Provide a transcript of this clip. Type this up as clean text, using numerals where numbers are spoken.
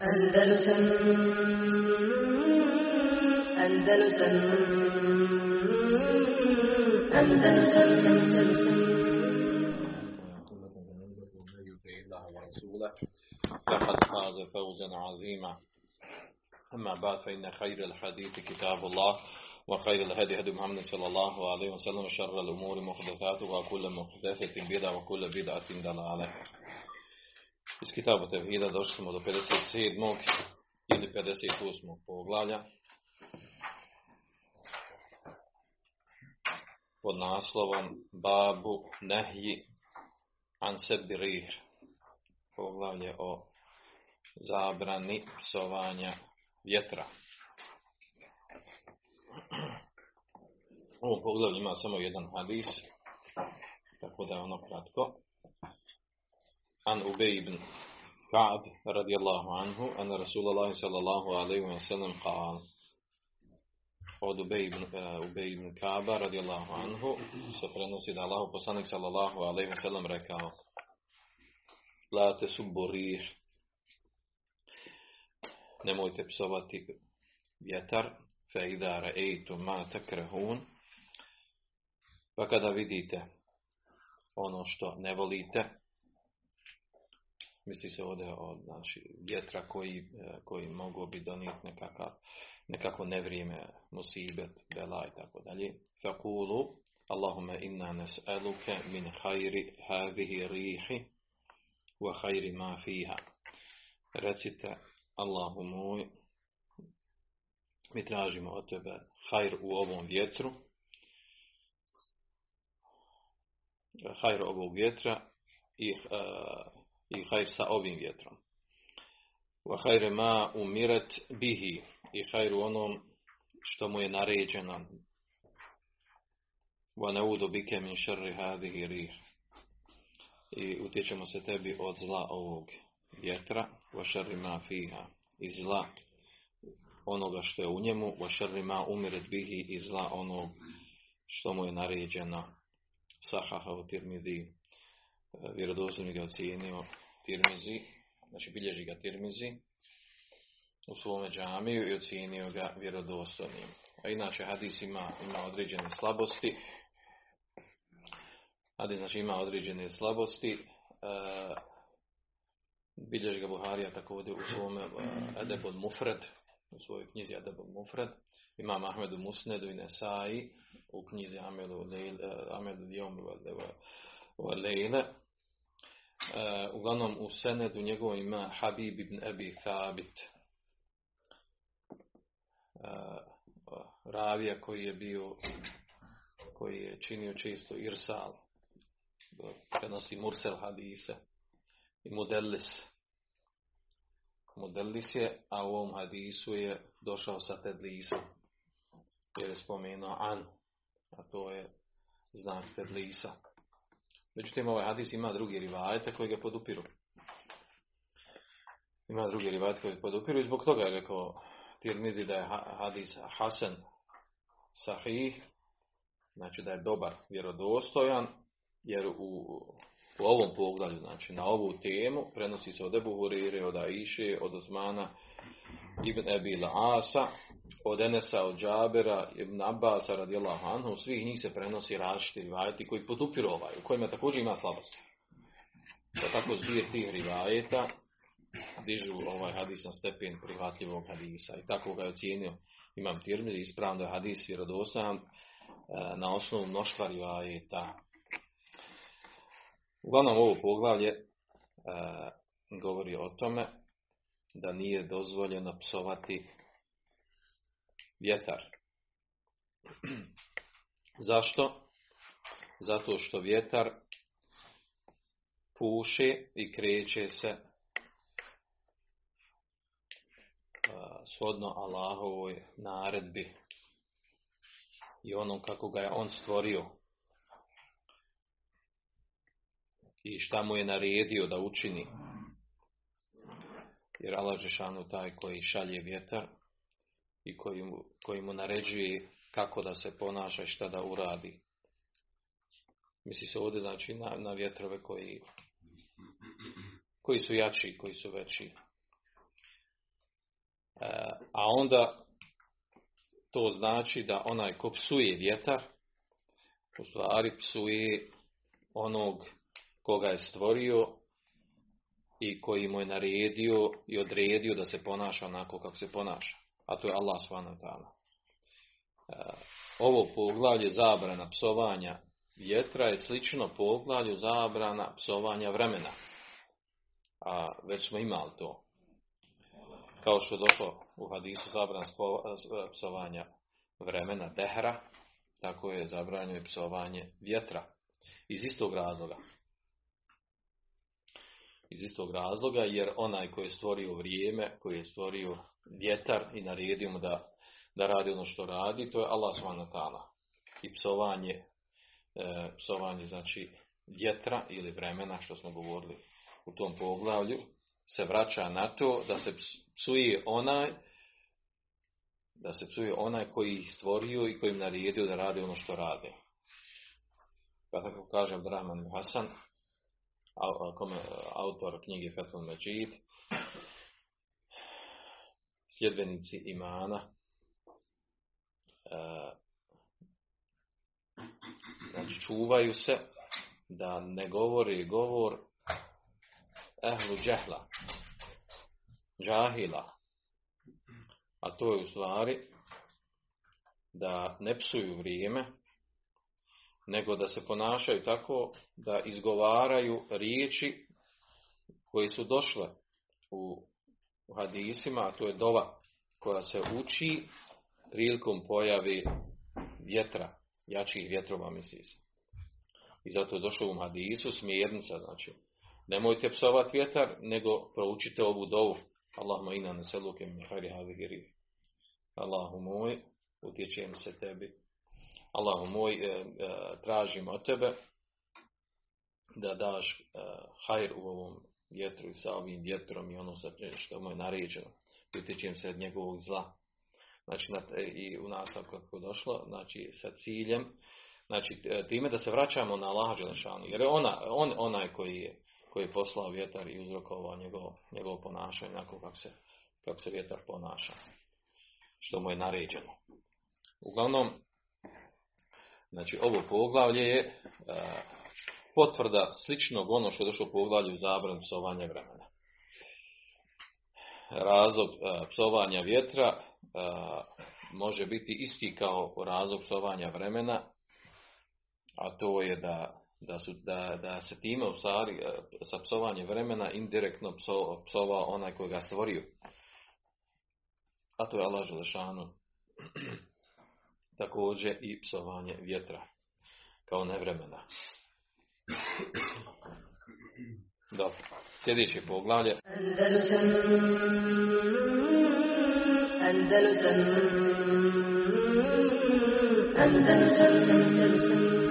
وخير الهدي هدي محمد صلى الله عليه وسلم وشر الأمور محدثاتها وكل محدثة بدعة وكل بدعة ضلالة. Iz Kitaba Tevhida došli smo do 57. ili 58. poglavlja pod naslovom Babu Nehji Ansebirir, poglavlje o zabrani psovanja vjetra. Ovo poglavlje ima samo jedan hadis, tako da je ono kratko. An Ubej ibn Ka'ab radijallahu anhu, an Rasulallahi sallallahu alaihi wa sallam qal. Od Ubej ibn Ka'aba radijallahu anhu se prenosi da Allahu poslanik sallallahu alaihi wa sallam rekao: La tesubbu rih, nemojte psovati vjetar. Fa idha ra'aytum ma takrahun, pa kada vidite ono što ne volite. Misli se ovdje od vjetra koji mogu bi donijeti nekako nevrijeme, musibet, bela i tako dalje. Faqulu Allahumma inna nas'aluka min khayri hadhihi rihi wa khayri ma fiha. Recite: Allahu moj, mi tražimo od tebe hajr u ovom vjetru, hajr ovog vjetra i hajr sa ovim vjetrom. Wa hajre ma umirat bihi, i hajr u onom što mu je naređeno. Wa naudu bike min šerri hadihi rih, i utječemo se tebi od zla ovog vjetra. Wa šerri ma fiha, i zla onoga što je u njemu. Wa šerri ma umirat bihi, i zla onog što mu je naređeno. Sahaha u Tirmizi, vjerodostojno ga ocijenio Tirmizi, znači bilježi ga Tirmizi u svome džamiju i ocijenio ga vjerodostojnim. A inače hadis ima određene slabosti. Hadis znači ima određene slabosti. Bilježi ga Buharija također u svome Adab al-Mufrad, u svojoj knjizi Adab al-Mufrad, Imam Ahmedu Musnedu i Nasa'i u knjizi Amel el-Jevm vel-Lejle. Uglavnom u Senedu njegovom ima Habib ibn Abi Thabit, ravija koji je činio često irsal, prenosi mursel hadise, i modelis je, a u ovom hadisu je došao sa tedlisom, jer je spomenuo an, a to je znak tedlisa. Međutim, ovaj hadis ima drugi rivajete koji ga podupiru. I zbog toga je rekao Tirmizi da je hadis hasan, sahih, znači da je dobar, vjerodostojan, jer u ovom poglavlju, znači na ovu temu, prenosi se od Abu Hurajre, od Aiše, od Ozmana ibn Abi al-Asa, od Enesa, od Džabera, ibn Abbasa radijallahu anhu. Svih njih se prenosi različiti rivajeti koji podupiru ovaj, u kojima također ima slabosti. Pa tako zbir tih rivajeta dižu ovaj hadis na stepen prihvatljivog hadisa. I tako ga je ocijenio Imam Tirmizi, ispravno je hadis vjerodostojan na osnovu mnoštva rivajeta. Uglavnom, ovo poglavlje govori o tome da nije dozvoljeno psovati vjetar. Zašto? Zato što vjetar puše i kreće se shodno Allahovoj naredbi i onom kako ga je on stvorio i šta mu je naredio da učini. Jer Allah Žešanu taj koji šalje vjetar i koji mu naređuje kako da se ponaša i šta da uradi. Misli se ovdje znači na vjetrove koji su jači, koji su veći. a onda to znači da onaj ko psuje vjetar, u stvari psuje onog koga je stvorio i koji mu je naredio i odredio da se ponaša onako kako se ponaša. A to je Allah subhanahu wa ta'ala. Ovo poglavlje zabrana psovanja vjetra je slično poglavlju zabrana psovanja vremena. A već smo imali to. Kao što došlo u hadisu zabrana psovanja vremena dehra, tako je zabranjeno i psovanje vjetra. Iz istog razloga, jer onaj koji je stvorio vrijeme, koji je stvorio vjetar i naredio mu da radi ono što radi, to je Allah subhanahu wa ta'ala. I psovanje znači vjetra ili vremena, što smo govorili u tom poglavlju, se vraća na to da se psuje onaj koji ih stvorio i koji im naredio da radi ono što rade. Pa tako kaže Abdurrahman ibn Hasan, autor knjige Fetum Lečit, sljedbenici imana, znači čuvaju se da ne govori govor ehlu džehla, džahila, a to je u stvari da ne psuju vrijeme, nego da se ponašaju tako da izgovaraju riječi koje su došle u hadisima, a to je dova koja se uči prilikom pojave vjetra, jačih vjetrova misli se. I zato je došlo u hadisu smjernica, znači nemojte psovati vjetar, nego proučite ovu dovu. Allahumma inna neseluke min hayri hadhihi rih. Allahu moj, utječem se tebi. Allahu moj, tražim od tebe da daš hajr u ovom vjetru i sa ovim vjetrom i ono što mu je naređeno. Utječem se od njegovog zla. Znači, i u nastavku kako je došlo, znači sa ciljem, znači time da se vraćamo na Allaha dželešanu, jer onaj koji je poslao vjetar i uzrokovao njegovo ponašanje, onako kako se vjetar ponaša, što mu je naređeno. Uglavnom, znači ovo poglavlje je potvrda sličnog ono što je došlo u poglavlju zabrane psovanja vremena. Razlog psovanja vjetra može biti isti kao razlog psovanja vremena, a to je da se time u stvari sa psovanjem vremena indirektno psova onaj koji ga stvorio. A to je Allah dželešanu također i psovanje vjetra kao nevremena. Dobro, sljedeće poglavlje. Andalusam.